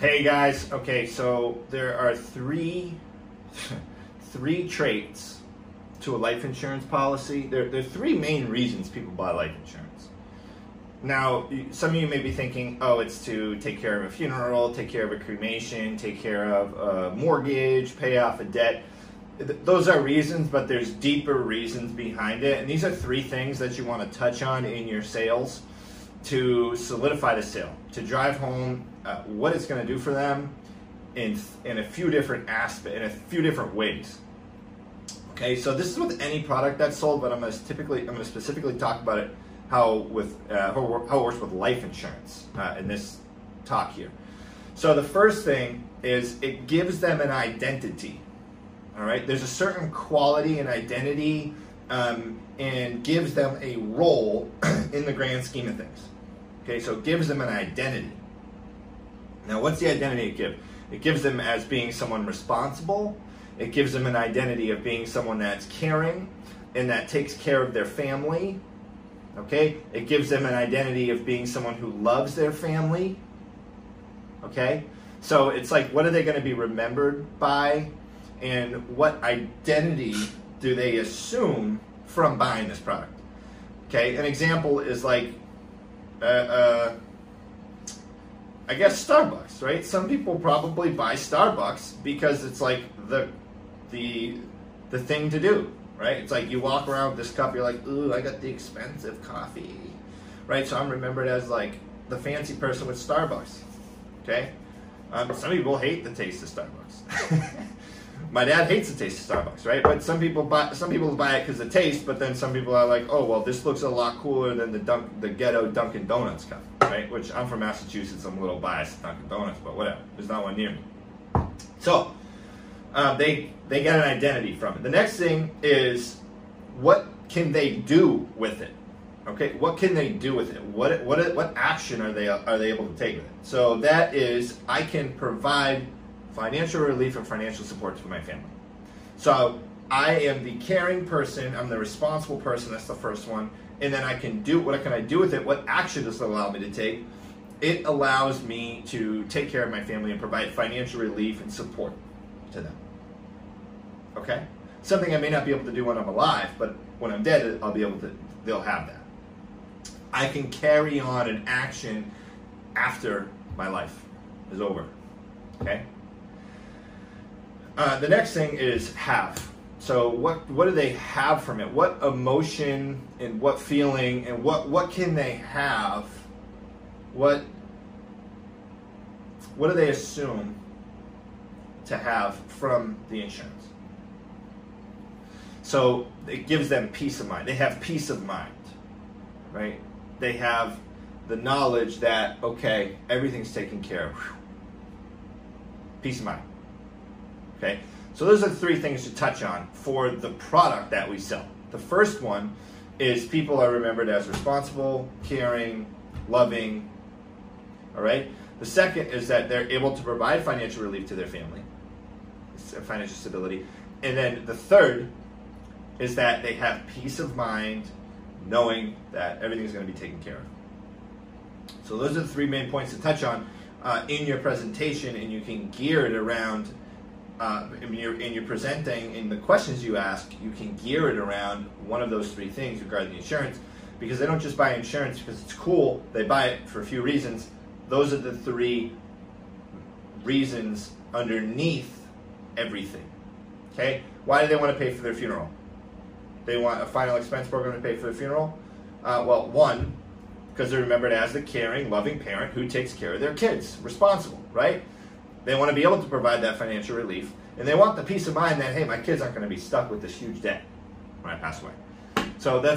Hey guys, okay, so there are three traits to a life insurance policy. There are three main reasons people buy life insurance. Now, some of you may be thinking, oh, it's to take care of a funeral, take care of a cremation, take care of a mortgage, pay off a debt. Those are reasons, but there's deeper reasons behind it. And these are three things that you want to touch on in your sales to solidify the sale, to drive home what it's going to do for them in a few different aspects, in a few different ways. Okay, so this is with any product that's sold, but I'm going to specifically talk about it how it works with life insurance in this talk here. So the first thing is it gives them an identity. All right, there's a certain quality and identity and gives them a role in the grand scheme of things. Okay, so it gives them an identity. Now, what's the identity it gives? It gives them as being someone responsible. It gives them an identity of being someone that's caring and that takes care of their family. Okay, it gives them an identity of being someone who loves their family. Okay, so it's like, what are they going to be remembered by, and what identity do they assume from buying this product? Okay, an example is like, I guess Starbucks, right? Some people probably buy Starbucks because it's like the thing to do, right? It's like you walk around with this cup, you're like, ooh, I got the expensive coffee, right? So I'm remembered as like the fancy person with Starbucks, okay? Some people hate the taste of Starbucks. My dad hates the taste of Starbucks, right? But some people buy it because of the taste, but then some people are like, oh, well, this looks a lot cooler than the ghetto Dunkin' Donuts cup, right? Which I'm from Massachusetts, I'm a little biased to Dunkin' Donuts, but whatever. There's not one near me. So they get an identity from it. The next thing is what can they do with it? Okay, what can they do with it? What action are they able to take with it? So that is, I can provide financial relief and financial support for my family. So I am the caring person, I'm the responsible person, that's the first one. And then I can do, what can I do with it? What action does it allow me to take? It allows me to take care of my family and provide financial relief and support to them. Okay? Something I may not be able to do when I'm alive, but when I'm dead, I'll be able to, they'll have that. I can carry on an action after my life is over. Okay? The next thing is have. So what do they have from it? What emotion and what feeling and what can they have? What do they assume to have from the insurance? So it gives them peace of mind. They have peace of mind, right? They have the knowledge that, okay, everything's taken care of. Peace of mind. Okay, so those are the three things to touch on for the product that we sell. The first one is people are remembered as responsible, caring, loving, all right? The second is that they're able to provide financial relief to their family, financial stability. And then the third is that they have peace of mind knowing that everything's going to be taken care of. So those are the three main points to touch on in your presentation, and you can gear it around in your presenting, in the questions you ask, you can gear it around one of those three things regarding the insurance, because they don't just buy insurance because it's cool. They buy it for a few reasons. Those are the three reasons underneath everything. Okay? Why do they want to pay for their funeral? They want a final expense program to pay for their funeral? Well, one, because they're remembered as the caring, loving parent who takes care of their kids. Responsible, right? They want to be able to provide that financial relief, and they want the peace of mind that, hey, my kids aren't going to be stuck with this huge debt when I pass away. So that's all.